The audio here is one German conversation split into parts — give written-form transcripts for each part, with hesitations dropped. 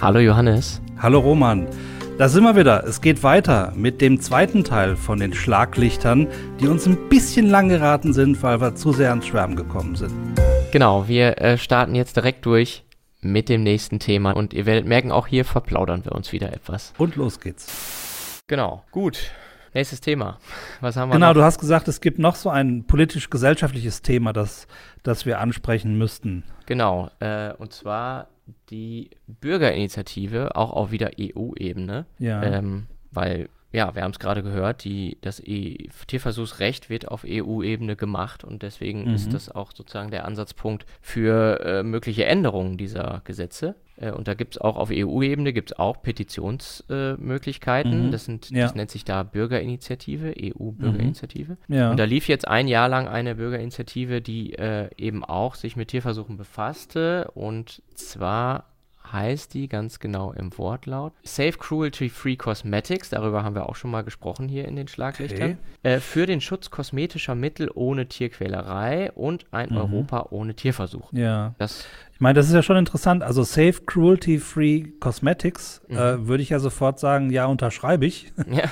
Hallo Johannes. Hallo Roman. Da sind wir wieder. Es geht weiter mit dem zweiten Teil von den Schlaglichtern, die uns ein bisschen lang geraten sind, weil wir zu sehr ans Schwärmen gekommen sind. Genau, wir starten jetzt direkt durch mit dem nächsten Thema und ihr werdet merken, auch hier verplaudern wir uns wieder etwas. Und los geht's. Genau, gut. Nächstes Thema. Was haben wir noch? Du hast gesagt, es gibt noch so ein politisch-gesellschaftliches Thema, das wir ansprechen müssten. Genau, und zwar die Bürgerinitiative, auch auf wieder EU-Ebene, ja. Weil, ja, wir haben es gerade gehört, das Tierversuchsrecht wird auf EU-Ebene gemacht und deswegen ist das auch sozusagen der Ansatzpunkt für mögliche Änderungen dieser Gesetze. Und da gibt es auch auf EU-Ebene Petitionsmöglichkeiten. Das nennt sich da Bürgerinitiative, EU-Bürgerinitiative. Ja. Und da lief jetzt ein Jahr lang eine Bürgerinitiative, die eben auch sich mit Tierversuchen befasste. Und zwar heißt die ganz genau im Wortlaut Safe Cruelty-Free Cosmetics, darüber haben wir auch schon mal gesprochen hier in den Schlaglichtern, für den Schutz kosmetischer Mittel ohne Tierquälerei und ein Europa ohne Tierversuche. Ja. Ich meine, das ist ja schon interessant. Also Safe Cruelty-Free Cosmetics würde ich ja sofort sagen, ja, unterschreibe ich, ja.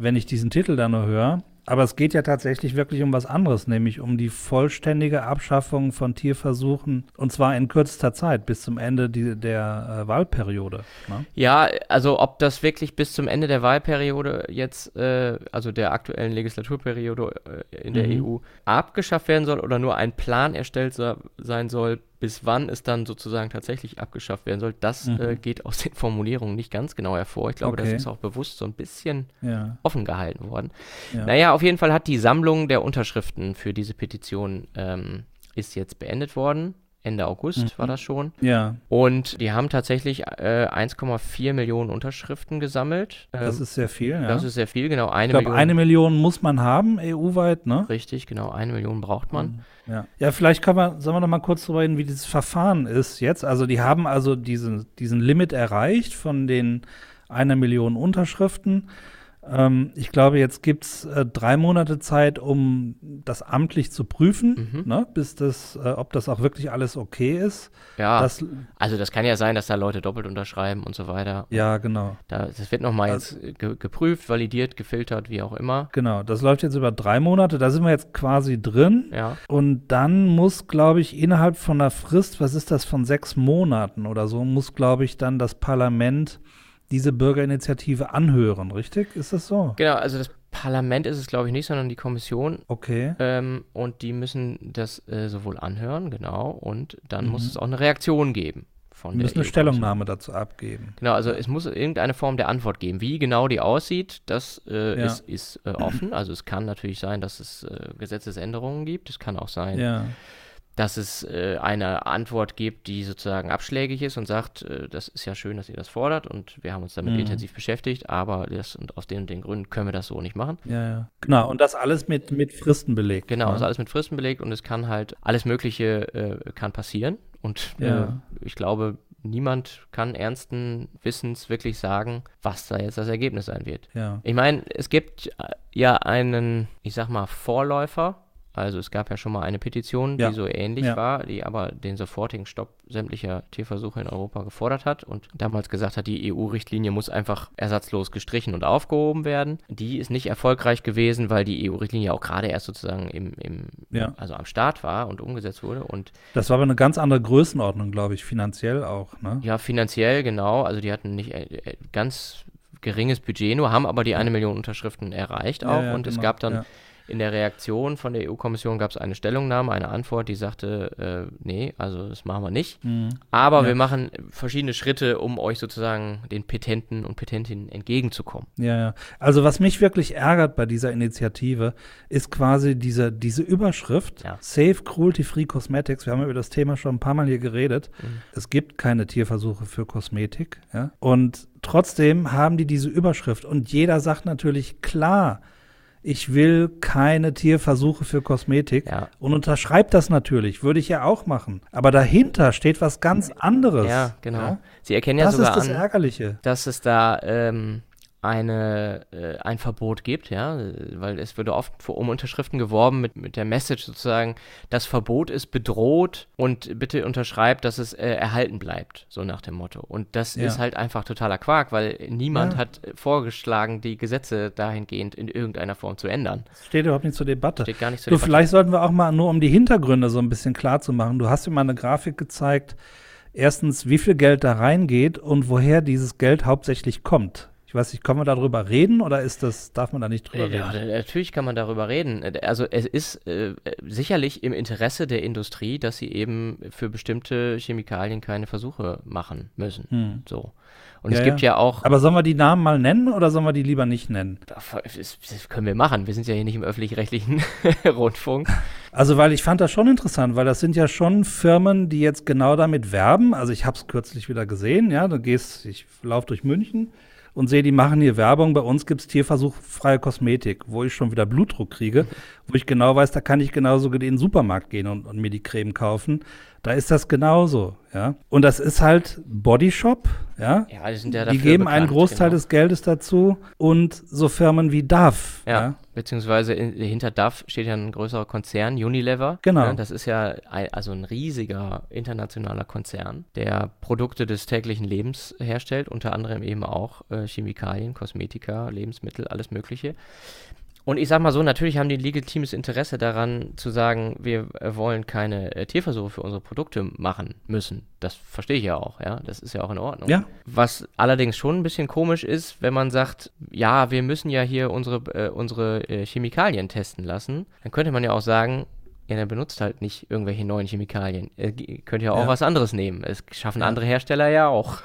Wenn ich diesen Titel dann nur höre. Aber es geht ja tatsächlich wirklich um was anderes, nämlich um die vollständige Abschaffung von Tierversuchen, und zwar in kürzester Zeit, bis zum Ende der Wahlperiode. Ne? Ja, also ob das wirklich bis zum Ende der Wahlperiode jetzt, also der aktuellen Legislaturperiode in der EU, abgeschafft werden soll oder nur ein Plan erstellt sein soll, bis wann es dann sozusagen tatsächlich abgeschafft werden soll, das geht aus den Formulierungen nicht ganz genau hervor. Ich glaube, das ist auch bewusst so ein bisschen offen gehalten worden. Ja. Naja, auf jeden Fall hat die Sammlung der Unterschriften für diese Petition ist jetzt beendet worden. Ende August war das schon. Ja. Und die haben tatsächlich 1,4 Millionen Unterschriften gesammelt. Das ist sehr viel, ja. Das ist sehr viel, genau. Eine Million muss man haben, EU-weit, ne? Richtig, genau. 1 Million braucht man. Ja, vielleicht sollen wir noch mal kurz darüber reden, wie dieses Verfahren ist jetzt. Also die haben also diesen Limit erreicht von den 1 Million Unterschriften. Ich glaube, jetzt gibt es 3 Monate Zeit, um das amtlich zu prüfen, ne, bis ob das auch wirklich alles okay ist. Ja, also das kann ja sein, dass da Leute doppelt unterschreiben und so weiter. Ja, genau. Das wird nochmal jetzt geprüft, validiert, gefiltert, wie auch immer. Genau, das läuft jetzt über 3 Monate, da sind wir jetzt quasi drin. Ja. Und dann muss, glaube ich, innerhalb von einer Frist, was ist das, von 6 Monaten oder so, muss, glaube ich, dann das Parlament diese Bürgerinitiative anhören, richtig? Ist das so? Genau, also das Parlament ist es, glaube ich, nicht, sondern die Kommission. Okay. Und die müssen das sowohl anhören, genau, und dann muss es auch eine Reaktion geben. Wir müssen eine Stellungnahme dazu abgeben. Genau, also es muss irgendeine Form der Antwort geben. Wie genau die aussieht, das ist offen. Also es kann natürlich sein, dass es Gesetzesänderungen gibt. Es kann auch sein, dass es eine Antwort gibt, die sozusagen abschlägig ist und sagt, das ist ja schön, dass ihr das fordert und wir haben uns damit intensiv beschäftigt, aber aus den und den Gründen können wir das so nicht machen. Ja, ja. Genau, und das alles mit Fristen belegt. Genau, das alles mit Fristen belegt und es kann halt alles Mögliche kann passieren und ich glaube, niemand kann ernsten Wissens wirklich sagen, was da jetzt das Ergebnis sein wird. Ja. Ich meine, es gibt ja einen, ich sag mal, Vorläufer. Also es gab ja schon mal eine Petition, die so ähnlich war, die aber den sofortigen Stopp sämtlicher Tierversuche in Europa gefordert hat und damals gesagt hat, die EU-Richtlinie muss einfach ersatzlos gestrichen und aufgehoben werden. Die ist nicht erfolgreich gewesen, weil die EU-Richtlinie auch gerade erst sozusagen also am Start war und umgesetzt wurde. Und das war aber eine ganz andere Größenordnung, glaube ich, finanziell auch, ne? Ja, finanziell, genau. Also die hatten nicht ganz geringes Budget, nur haben aber die 1 Million Unterschriften erreicht auch und es gab dann in der Reaktion von der EU-Kommission gab es eine Stellungnahme, eine Antwort, die sagte, nee, also das machen wir nicht. Aber wir machen verschiedene Schritte, um euch sozusagen den Petenten und Petentinnen entgegenzukommen. Ja, ja. Also was mich wirklich ärgert bei dieser Initiative, ist quasi diese Überschrift, Safe Cruelty-Free Cosmetics. Wir haben über das Thema schon ein paar Mal hier geredet. Es gibt keine Tierversuche für Kosmetik. Ja? Und trotzdem haben die diese Überschrift. Und jeder sagt natürlich, klar, ich will keine Tierversuche für Kosmetik und unterschreibt das natürlich, würde ich ja auch machen. Aber dahinter steht was ganz anderes. Ja, genau. Ja? Sie erkennen ja sogar an, das ist das Ärgerliche, dass es da ein Verbot gibt, ja, weil es würde oft um Unterschriften geworben mit der Message sozusagen, das Verbot ist bedroht und bitte unterschreibt, dass es erhalten bleibt, so nach dem Motto. Und das ist halt einfach totaler Quark, weil niemand hat vorgeschlagen, die Gesetze dahingehend in irgendeiner Form zu ändern. Das steht überhaupt nicht zur Debatte. Steht gar nicht zur Debatte. Vielleicht sollten wir auch mal, nur um die Hintergründe so ein bisschen klar zu machen, du hast mir mal eine Grafik gezeigt, erstens, wie viel Geld da reingeht und woher dieses Geld hauptsächlich kommt. Ich weiß nicht, kann man darüber reden oder darf man da nicht drüber reden? Ja, natürlich kann man darüber reden. Also es ist sicherlich im Interesse der Industrie, dass sie eben für bestimmte Chemikalien keine Versuche machen müssen. So. Und es gibt ja auch. Aber sollen wir die Namen mal nennen oder sollen wir die lieber nicht nennen? Das können wir machen. Wir sind ja hier nicht im öffentlich-rechtlichen Rundfunk. Also, weil ich fand das schon interessant, weil das sind ja schon Firmen, die jetzt genau damit werben. Also ich habe es kürzlich wieder gesehen, ja, ich laufe durch München und sehe, die machen hier Werbung, bei uns gibt's tierversuchfreie Kosmetik, wo ich schon wieder Blutdruck kriege, wo ich genau weiß, da kann ich genauso in den Supermarkt gehen und mir die Creme kaufen. Da ist das genauso, ja. Und das ist halt Body Shop, ja. Ja, die sind ja dafür geben bekannt, einen Großteil des Geldes dazu und so Firmen wie Dove. Ja, beziehungsweise hinter Dove steht ja ein größerer Konzern, Unilever. Genau. Ja, das ist ja ein riesiger internationaler Konzern, der Produkte des täglichen Lebens herstellt, unter anderem eben auch Chemikalien, Kosmetika, Lebensmittel, alles Mögliche. Und ich sag mal so, natürlich haben die legitimes Interesse daran zu sagen, wir wollen keine Tierversuche für unsere Produkte machen müssen. Das verstehe ich ja auch, ja. Das ist ja auch in Ordnung. Ja. Was allerdings schon ein bisschen komisch ist, wenn man sagt, ja, wir müssen ja hier unsere Chemikalien testen lassen, dann könnte man ja auch sagen, ja, der benutzt halt nicht irgendwelche neuen Chemikalien. Ihr könnt ja auch was anderes nehmen. Es schaffen andere Hersteller ja auch.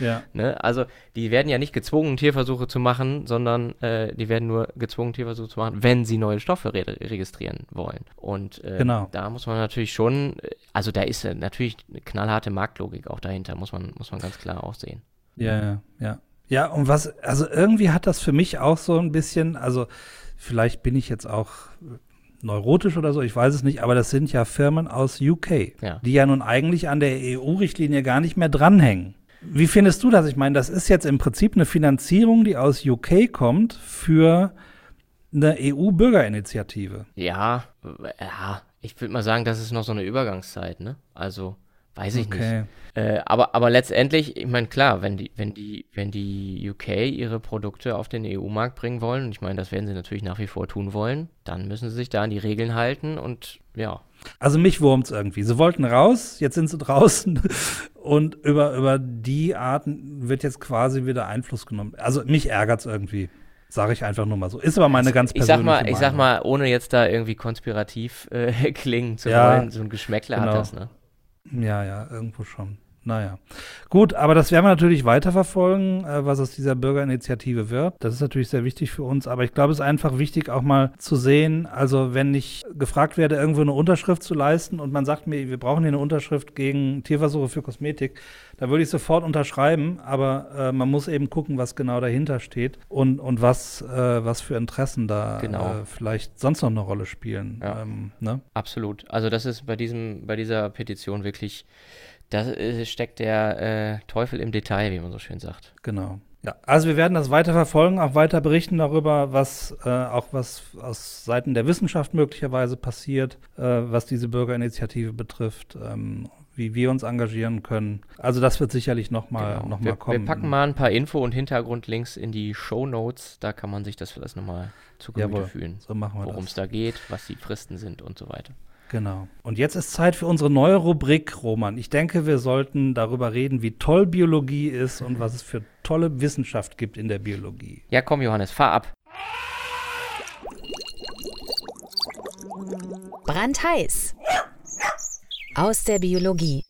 Ja. Ne? Also die werden ja nicht gezwungen, Tierversuche zu machen, sondern die werden nur gezwungen, Tierversuche zu machen, wenn sie neue Stoffe registrieren wollen. Und da muss man natürlich schon, also da ist natürlich eine knallharte Marktlogik auch dahinter, muss man ganz klar auch sehen. Ja. Ja, und irgendwie hat das für mich auch so ein bisschen, also vielleicht bin ich jetzt auch neurotisch oder so, ich weiß es nicht, aber das sind ja Firmen aus UK, die ja nun eigentlich an der EU-Richtlinie gar nicht mehr dranhängen. Wie findest du das? Ich meine, das ist jetzt im Prinzip eine Finanzierung, die aus UK kommt für eine EU-Bürgerinitiative. Ja, ich würde mal sagen, das ist noch so eine Übergangszeit, ne? Also weiß ich nicht. Aber letztendlich, ich meine, klar, wenn die UK ihre Produkte auf den EU-Markt bringen wollen, und ich meine, das werden sie natürlich nach wie vor tun wollen, dann müssen sie sich da an die Regeln halten und ja. Also mich wurmt's irgendwie. Sie wollten raus, jetzt sind sie draußen und über die Arten wird jetzt quasi wieder Einfluss genommen. Also mich ärgert's irgendwie. Sage ich einfach nur mal so. Ist aber meine ganz persönliche Meinung. Ich sag mal, ohne jetzt da irgendwie konspirativ klingen zu wollen, so ein Geschmäckle hat das, ne? Ja, irgendwo schon. Naja. Gut, aber das werden wir natürlich weiterverfolgen, was aus dieser Bürgerinitiative wird. Das ist natürlich sehr wichtig für uns, aber ich glaube, es ist einfach wichtig, auch mal zu sehen, also wenn ich gefragt werde, irgendwo eine Unterschrift zu leisten und man sagt mir, wir brauchen hier eine Unterschrift gegen Tierversuche für Kosmetik, da würde ich sofort unterschreiben, aber man muss eben gucken, was genau dahinter steht und was für Interessen da vielleicht sonst noch eine Rolle spielen. Ja. Ne? Absolut. Also das ist bei dieser Petition wirklich, da steckt der Teufel im Detail, wie man so schön sagt. Genau. Ja, also wir werden das weiter verfolgen, auch weiter berichten darüber, was aus Seiten der Wissenschaft möglicherweise passiert, was diese Bürgerinitiative betrifft, wie wir uns engagieren können. Also das wird sicherlich noch mal kommen. Wir packen mal ein paar Info- und Hintergrundlinks in die Shownotes, da kann man sich das vielleicht nochmal zu Gemüte fühlen, so machen wir worum es da geht, was die Fristen sind und so weiter. Genau. Und jetzt ist Zeit für unsere neue Rubrik, Roman. Ich denke, wir sollten darüber reden, wie toll Biologie ist und was es für tolle Wissenschaft gibt in der Biologie. Ja, komm, Johannes, fahr ab. Brandheiß. Aus der Biologie.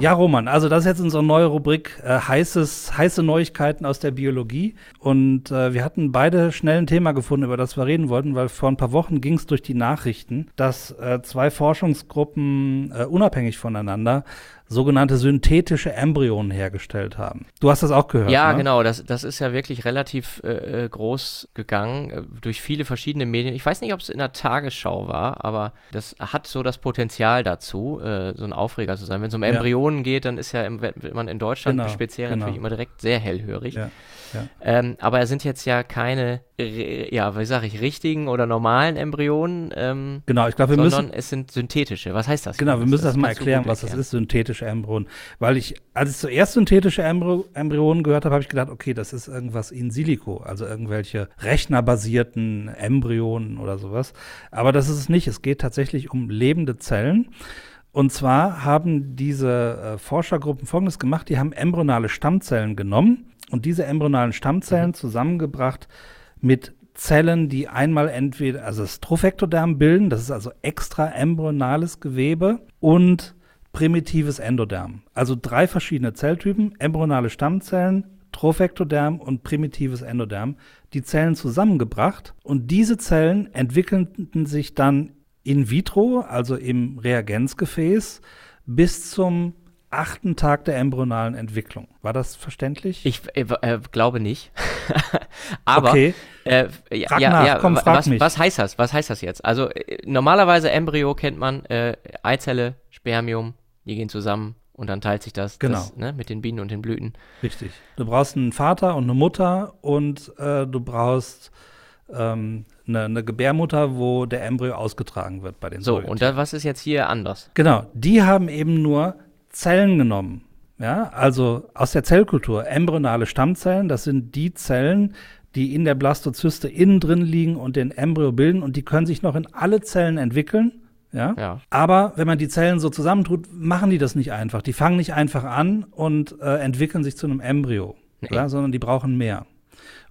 Ja, Roman, also das ist jetzt unsere neue Rubrik, heiße Neuigkeiten aus der Biologie. Und wir hatten beide schnell ein Thema gefunden, über das wir reden wollten, weil vor ein paar Wochen ging es durch die Nachrichten, dass zwei Forschungsgruppen unabhängig voneinander sogenannte synthetische Embryonen hergestellt haben. Du hast das auch gehört, ja, ne? Genau. Das ist ja wirklich relativ groß gegangen durch viele verschiedene Medien. Ich weiß nicht, ob es in der Tagesschau war, aber das hat so das Potenzial dazu, so ein Aufreger zu sein. Wenn es um Embryonen geht, dann ist ja man in Deutschland speziell natürlich immer direkt sehr hellhörig. Ja. Ja. Aber es sind jetzt ja keine, ja, wie sage ich, richtigen oder normalen Embryonen, genau, ich glaube, wir sondern müssen, es sind synthetische. Was heißt das? Genau, wir müssen das mal erklären, was das ist, synthetische Embryonen. Weil als ich zuerst synthetische Embryonen gehört habe, habe ich gedacht, okay, das ist irgendwas in silico, also irgendwelche rechnerbasierten Embryonen oder sowas. Aber das ist es nicht. Es geht tatsächlich um lebende Zellen. Und zwar haben diese Forschergruppen Folgendes gemacht. Die haben embryonale Stammzellen genommen und diese embryonalen Stammzellen zusammengebracht mit Zellen, die einmal entweder, also das Trophektoderm bilden, das ist also extra embryonales Gewebe, und primitives Endoderm. Also 3 verschiedene Zelltypen, embryonale Stammzellen, Trophektoderm und primitives Endoderm, die Zellen zusammengebracht. Und diese Zellen entwickelten sich dann in vitro, also im Reagenzgefäß, bis zum 8. Tag der embryonalen Entwicklung. War das verständlich? Ich glaube nicht. Aber okay. Komm, frag mich. Was heißt das? Was heißt das jetzt? Also normalerweise Embryo kennt man, Eizelle, Spermium, die gehen zusammen und dann teilt sich das, ne, mit den Bienen und den Blüten. Richtig. Du brauchst einen Vater und eine Mutter und du brauchst eine Gebärmutter, wo der Embryo ausgetragen wird bei den Säugetieren. So, und was ist jetzt hier anders? Genau, die haben eben nur Zellen genommen, ja, also aus der Zellkultur, embryonale Stammzellen, das sind die Zellen, die in der Blastozyste innen drin liegen und den Embryo bilden, und die können sich noch in alle Zellen entwickeln, ja. Aber wenn man die Zellen so zusammentut, machen die das nicht einfach, die fangen nicht einfach an und entwickeln sich zu einem Embryo, ja, sondern die brauchen mehr.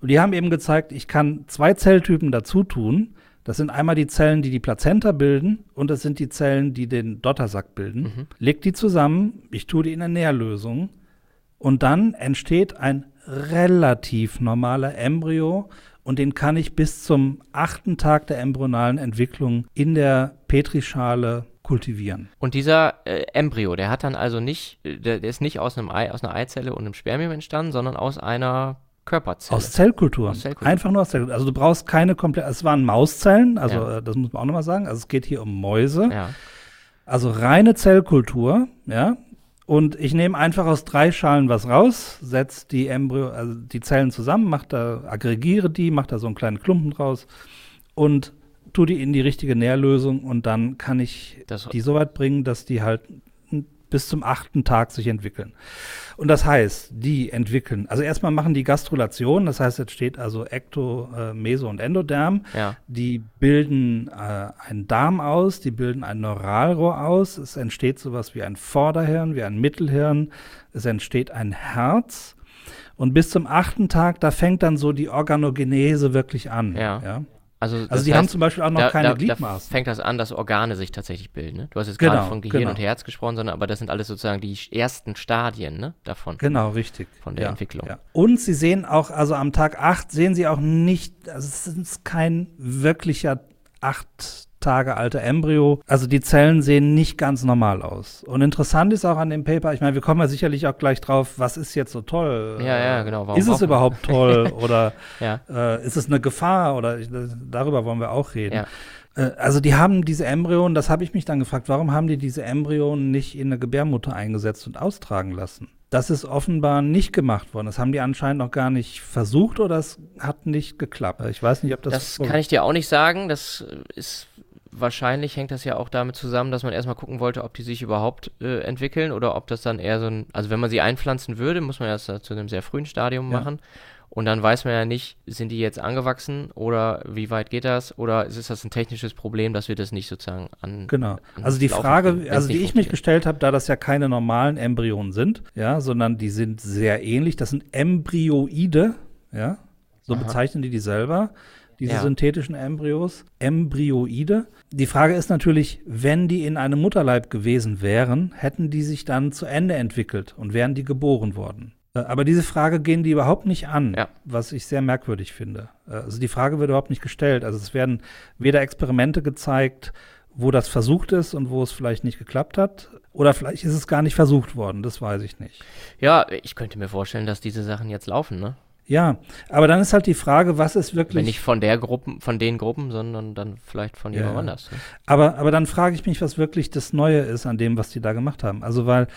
Und die haben eben gezeigt, ich kann 2 Zelltypen dazu tun. Das sind einmal die Zellen, die die Plazenta bilden, und das sind die Zellen, die den Dottersack bilden. Leg die zusammen, ich tue die in der Nährlösung und dann entsteht ein relativ normaler Embryo, und den kann ich bis zum 8. Tag der embryonalen Entwicklung in der Petrischale kultivieren. Und dieser Embryo, der hat dann also nicht, der ist nicht aus einem Ei, aus einer Eizelle und einem Spermium entstanden, sondern aus einer Körperzelle. Aus Zellkultur. Einfach nur aus Zellkultur. Also du brauchst keine komplette, es waren Mauszellen, also das muss man auch nochmal sagen, also es geht hier um Mäuse. Ja. Also reine Zellkultur, ja, und ich nehme einfach aus 3 Schalen was raus, setze die die Zellen zusammen, aggregiere die, mache da so einen kleinen Klumpen draus und tue die in die richtige Nährlösung, und dann kann ich die so weit bringen, dass die halt bis zum 8. Tag sich entwickeln. Und das heißt, die entwickeln, also erstmal machen die Gastrulation, das heißt, jetzt steht also Ekto-, Meso- und Endoderm. Ja. Die bilden einen Darm aus, die bilden ein Neuralrohr aus, es entsteht sowas wie ein Vorderhirn, wie ein Mittelhirn, es entsteht ein Herz. Und bis zum 8. Tag, da fängt dann so die Organogenese wirklich an. Ja? Also die heißt, haben zum Beispiel auch noch keine Gliedmaßen. Da fängt das an, dass Organe sich tatsächlich bilden, ne? Du hast jetzt gerade von Gehirn und Herz gesprochen, aber das sind alles sozusagen die ersten Stadien, ne, davon. Genau, richtig. Von der Entwicklung. Ja. Und sie sehen auch, also am Tag 8 sehen sie auch nicht, also es ist kein wirklicher 8 Tage alter Embryo. Also die Zellen sehen nicht ganz normal aus. Und interessant ist auch an dem Paper, ich meine, wir kommen ja sicherlich auch gleich drauf, was ist jetzt so toll? Ja, genau. Warum ist es überhaupt toll? Oder ist es eine Gefahr? Oder darüber wollen wir auch reden. Ja. Also die haben diese Embryonen, das habe ich mich dann gefragt, warum haben die diese Embryonen nicht in eine Gebärmutter eingesetzt und austragen lassen? Das ist offenbar nicht gemacht worden. Das haben die anscheinend noch gar nicht versucht, oder es hat nicht geklappt. Ich weiß nicht, ob das... Das kann ich dir auch nicht sagen. Das ist... Wahrscheinlich hängt das ja auch damit zusammen, dass man erstmal gucken wollte, ob die sich überhaupt entwickeln oder ob das dann eher so ein, also wenn man sie einpflanzen würde, muss man das zu einem sehr frühen Stadium machen, und dann weiß man ja nicht, sind die jetzt angewachsen oder wie weit geht das, oder ist das ein technisches Problem, dass wir das nicht sozusagen an... Genau, also die Frage, also die ich mich gestellt habe, da das ja keine normalen Embryonen sind, ja, sondern die sind sehr ähnlich, das sind Embryoide, ja, so bezeichnen die selber. Diese synthetischen Embryos, Embryoide. Die Frage ist natürlich, wenn die in einem Mutterleib gewesen wären, hätten die sich dann zu Ende entwickelt und wären die geboren worden. Aber diese Frage gehen die überhaupt nicht an, was ich sehr merkwürdig finde. Also die Frage wird überhaupt nicht gestellt. Also es werden weder Experimente gezeigt, wo das versucht ist und wo es vielleicht nicht geklappt hat. Oder vielleicht ist es gar nicht versucht worden, das weiß ich nicht. Ja, ich könnte mir vorstellen, dass diese Sachen jetzt laufen, ne? Ja, aber dann ist halt die Frage, was ist wirklich... Wenn nicht von der Gruppe, von den Gruppen, sondern dann vielleicht von jemand anders. Ne? Aber dann frage ich mich, was wirklich das Neue ist an dem, was die da gemacht haben. Also weil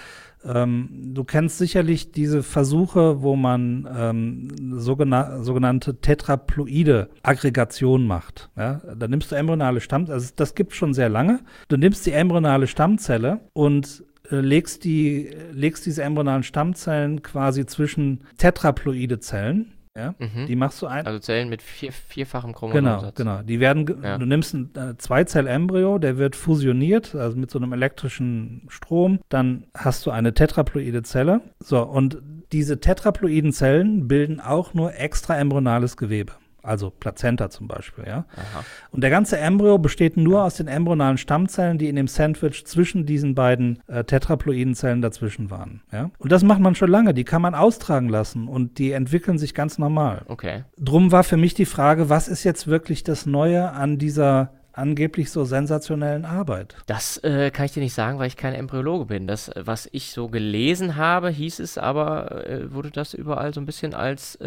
du kennst sicherlich diese Versuche, wo man sogenannte tetraploide Aggregation macht. Ja? Da nimmst du embryonale Stammzellen, also das gibt es schon sehr lange. Du nimmst die embryonale Stammzelle und legst diese embryonalen Stammzellen quasi zwischen tetraploide Zellen, ja? Die machst du ein. Also Zellen mit vierfachem Chromosomensatz. Genau. Die werden, du nimmst ein Zweizellembryo, der wird fusioniert, also mit so einem elektrischen Strom, dann hast du eine tetraploide Zelle. So, und diese tetraploiden Zellen bilden auch nur extraembryonales Gewebe. Also Plazenta zum Beispiel, ja. Aha. Und der ganze Embryo besteht nur aus den embryonalen Stammzellen, die in dem Sandwich zwischen diesen beiden tetraploiden Zellen dazwischen waren, ja. Und das macht man schon lange, die kann man austragen lassen und die entwickeln sich ganz normal. Okay. Drum war für mich die Frage, was ist jetzt wirklich das Neue an dieser angeblich so sensationellen Arbeit? Das kann ich dir nicht sagen, weil ich kein Embryologe bin. Das, was ich so gelesen habe, hieß es aber, wurde das überall so ein bisschen als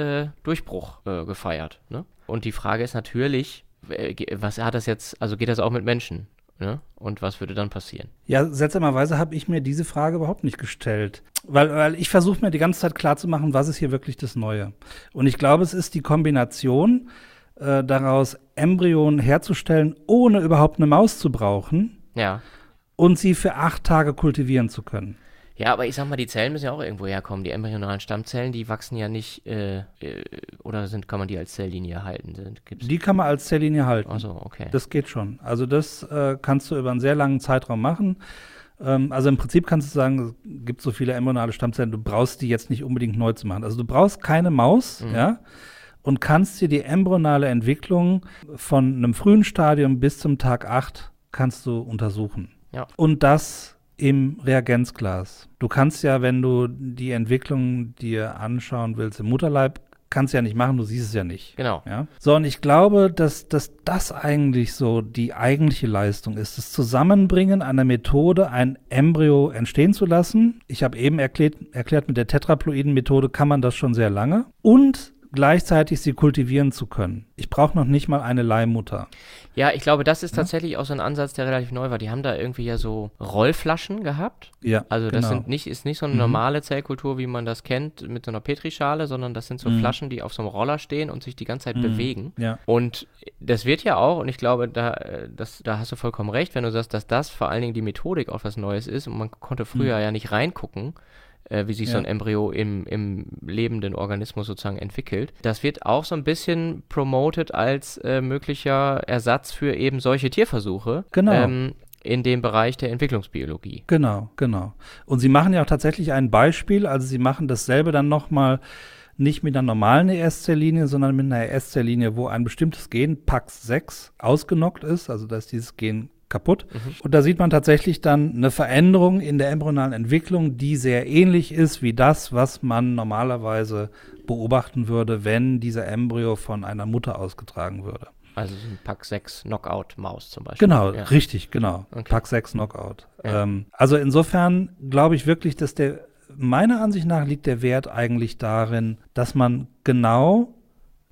Durchbruch gefeiert. Ne? Und die Frage ist natürlich, was hat das jetzt, also geht das auch mit Menschen? Ne? Und was würde dann passieren? Ja, seltsamerweise habe ich mir diese Frage überhaupt nicht gestellt. Weil ich versuche mir die ganze Zeit klarzumachen, was ist hier wirklich das Neue? Und ich glaube, es ist die Kombination daraus Embryonen herzustellen, ohne überhaupt eine Maus zu brauchen, ja, und sie für 8 Tage kultivieren zu können. Ja, aber ich sag mal, die Zellen müssen ja auch irgendwo herkommen. Die embryonalen Stammzellen, die wachsen ja nicht, oder kann man die als Zelllinie halten? Die kann man als Zelllinie halten. Ach so, okay. Das geht schon. Also das kannst du über einen sehr langen Zeitraum machen. Also im Prinzip kannst du sagen, es gibt so viele embryonale Stammzellen, du brauchst die jetzt nicht unbedingt neu zu machen. Also du brauchst keine Maus, ja, und kannst dir die embryonale Entwicklung von einem frühen Stadium bis zum Tag 8 kannst du untersuchen. Ja. Und das im Reagenzglas. Du kannst ja, wenn du die Entwicklung dir anschauen willst im Mutterleib, kannst du ja nicht machen, du siehst es ja nicht. Genau. Ja? So, und ich glaube, dass das eigentlich so die eigentliche Leistung ist, das Zusammenbringen einer Methode, ein Embryo entstehen zu lassen. Ich habe eben erklärt, mit der tetraploiden Methode kann man das schon sehr lange. Und gleichzeitig sie kultivieren zu können. Ich brauche noch nicht mal eine Leihmutter. Ja, ich glaube, das ist tatsächlich auch so ein Ansatz, der relativ neu war. Die haben da irgendwie ja so Rollflaschen gehabt. Ja, also das ist nicht so eine normale Zellkultur, wie man das kennt, mit so einer Petrischale, sondern das sind so Flaschen, die auf so einem Roller stehen und sich die ganze Zeit bewegen. Ja. Und das wird ja auch, und ich glaube, da hast du vollkommen recht, wenn du sagst, dass das vor allen Dingen die Methodik auch was Neues ist und man konnte früher ja nicht reingucken, wie sich so ein Embryo im lebenden Organismus sozusagen entwickelt. Das wird auch so ein bisschen promoted als möglicher Ersatz für eben solche Tierversuche. Genau. In dem Bereich der Entwicklungsbiologie. Genau. Und sie machen ja auch tatsächlich ein Beispiel, also sie machen dasselbe dann nochmal nicht mit einer normalen ES-Zelllinie, sondern mit einer ES-Zelllinie, wo ein bestimmtes Gen, Pax6, ausgenockt ist, also da ist dieses Gen kaputt. Und da sieht man tatsächlich dann eine Veränderung in der embryonalen Entwicklung, die sehr ähnlich ist wie das, was man normalerweise beobachten würde, wenn dieser Embryo von einer Mutter ausgetragen würde. Also so ein Pax6 Knockout-Maus zum Beispiel. Genau, richtig, genau. Okay. Pax6 Knockout. Ja. Also insofern glaube ich wirklich, dass meiner Ansicht nach liegt der Wert eigentlich darin, dass man genau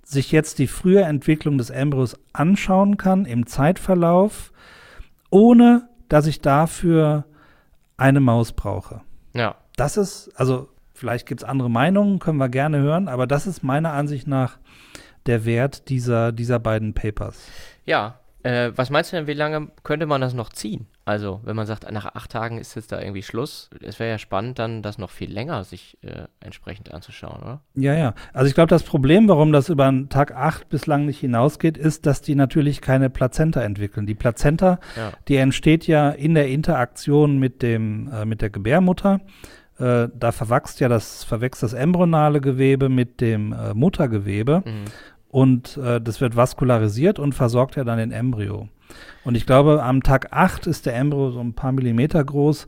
sich jetzt die frühe Entwicklung des Embryos anschauen kann im Zeitverlauf, ohne dass ich dafür eine Maus brauche. Ja. Das ist, also vielleicht gibt es andere Meinungen, können wir gerne hören, aber das ist meiner Ansicht nach der Wert dieser beiden Papers. Ja, was meinst du denn, wie lange könnte man das noch ziehen? Also, wenn man sagt, nach 8 Tagen ist jetzt da irgendwie Schluss, es wäre ja spannend, dann das noch viel länger sich entsprechend anzuschauen, oder? Ja. Also ich glaube, das Problem, warum das über den Tag 8 bislang nicht hinausgeht, ist, dass die natürlich keine Plazenta entwickeln. Die Plazenta, die entsteht ja in der Interaktion mit der Gebärmutter. Da verwächst das embryonale Gewebe mit dem Muttergewebe. Und das wird vaskularisiert und versorgt ja dann den Embryo. Und ich glaube, am Tag 8 ist der Embryo so ein paar Millimeter groß.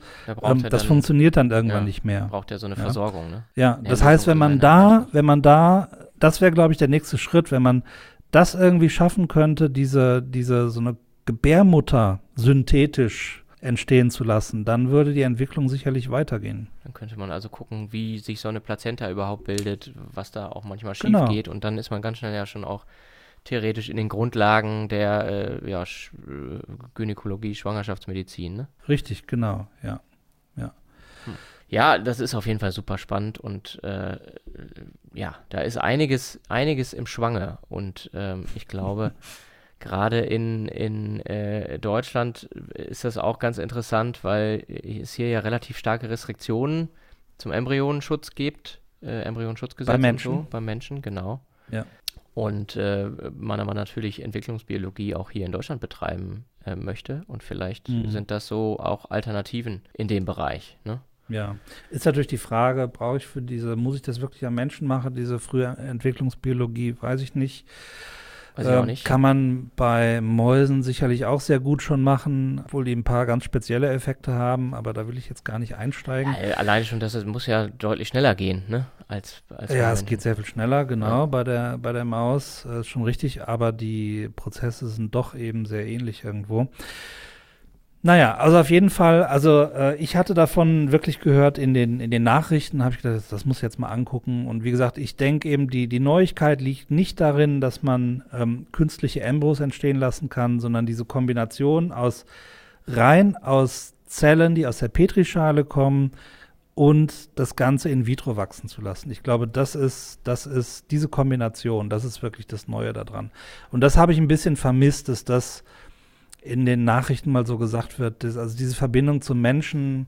Das funktioniert dann irgendwann nicht mehr. Braucht ja so eine Versorgung, ne? Ja, das heißt, wenn man da, das wäre, glaube ich, der nächste Schritt, wenn man das irgendwie schaffen könnte, so eine Gebärmutter synthetisch entstehen zu lassen, dann würde die Entwicklung sicherlich weitergehen. Dann könnte man also gucken, wie sich so eine Plazenta überhaupt bildet, was da auch manchmal schief geht. Und dann ist man ganz schnell ja schon auch theoretisch in den Grundlagen der Gynäkologie, Schwangerschaftsmedizin. Ne? Richtig, genau, ja. Ja. Ja, das ist auf jeden Fall super spannend und ja, da ist einiges im Schwange und ich glaube, gerade in Deutschland ist das auch ganz interessant, weil es hier ja relativ starke Restriktionen zum Embryonenschutz gibt, Embryonenschutzgesetz und so, beim Menschen, genau. Ja. Und man aber natürlich Entwicklungsbiologie auch hier in Deutschland betreiben möchte und vielleicht sind das so auch Alternativen in dem Bereich, ne? Ja, ist natürlich die Frage, muss ich das wirklich am Menschen machen, diese frühe Entwicklungsbiologie, weiß ich nicht. Weiß ich auch nicht. Kann man bei Mäusen sicherlich auch sehr gut schon machen, obwohl die ein paar ganz spezielle Effekte haben, aber da will ich jetzt gar nicht einsteigen. Ja, alleine schon, das muss ja deutlich schneller gehen, ne? Ja, es geht sehr viel schneller, genau, ja. bei der Maus, ist schon richtig, aber die Prozesse sind doch eben sehr ähnlich irgendwo. Naja, also auf jeden Fall, ich hatte davon wirklich gehört in den Nachrichten, habe ich gedacht, das muss ich jetzt mal angucken. Und wie gesagt, ich denke eben, die Neuigkeit liegt nicht darin, dass man künstliche Embryos entstehen lassen kann, sondern diese Kombination aus Zellen, die aus der Petrischale kommen und das Ganze in vitro wachsen zu lassen. Ich glaube, das ist diese Kombination, das ist wirklich das Neue daran. Und das habe ich ein bisschen vermisst, dass das in den Nachrichten mal so gesagt wird, also diese Verbindung zum Menschen,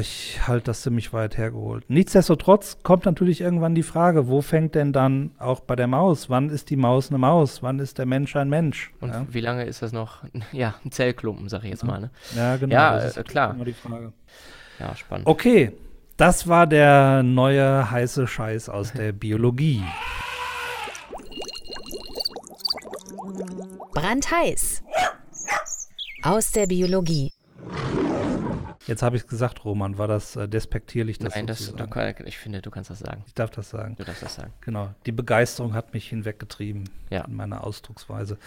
ich halte das ziemlich weit hergeholt. Nichtsdestotrotz kommt natürlich irgendwann die Frage, wo fängt denn dann auch bei der Maus, wann ist die Maus eine Maus, wann ist der Mensch ein Mensch? Und ja? Wie lange ist das noch, ja, ein Zellklumpen, sage ich jetzt mal, ne? Ja, genau, ja, das ist klar. Immer die Frage. Ja, spannend. Okay, das war der neue heiße Scheiß aus der Biologie. Brandheiß. Aus der Biologie. Jetzt habe ich es gesagt, Roman, war das despektierlich? Nein, ich finde, du kannst das sagen. Ich darf das sagen. Du darfst das sagen. Genau, die Begeisterung hat mich hinweggetrieben in meiner Ausdrucksweise.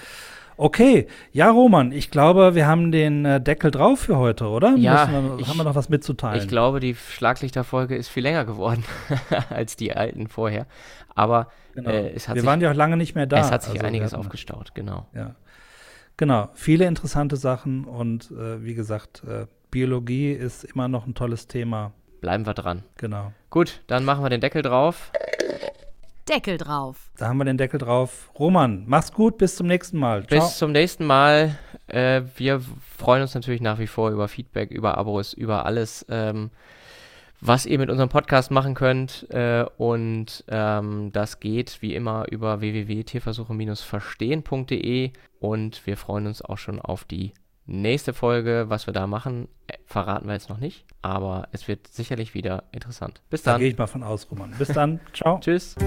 Okay, ja, Roman, ich glaube, wir haben den Deckel drauf für heute, oder? Ja. Haben wir noch was mitzuteilen? Ich glaube, die Schlaglichterfolge ist viel länger geworden als die alten vorher. Aber genau. Wir waren ja auch lange nicht mehr da. Es hat sich einiges aufgestaut, genau. Ja. Genau, viele interessante Sachen und wie gesagt, Biologie ist immer noch ein tolles Thema. Bleiben wir dran. Genau. Gut, dann machen wir den Deckel drauf. Deckel drauf. Da haben wir den Deckel drauf. Roman, mach's gut, bis zum nächsten Mal. Ciao. Bis zum nächsten Mal. Wir freuen uns natürlich nach wie vor über Feedback, über Abos, über alles, was ihr mit unserem Podcast machen könnt. Und das geht wie immer über www.tierversuche-verstehen.de und wir freuen uns auch schon auf die nächste Folge. Was wir da machen, verraten wir jetzt noch nicht, aber es wird sicherlich wieder interessant. Bis dann. Da gehe ich mal von aus, Roman. Bis dann. Ciao. Tschüss.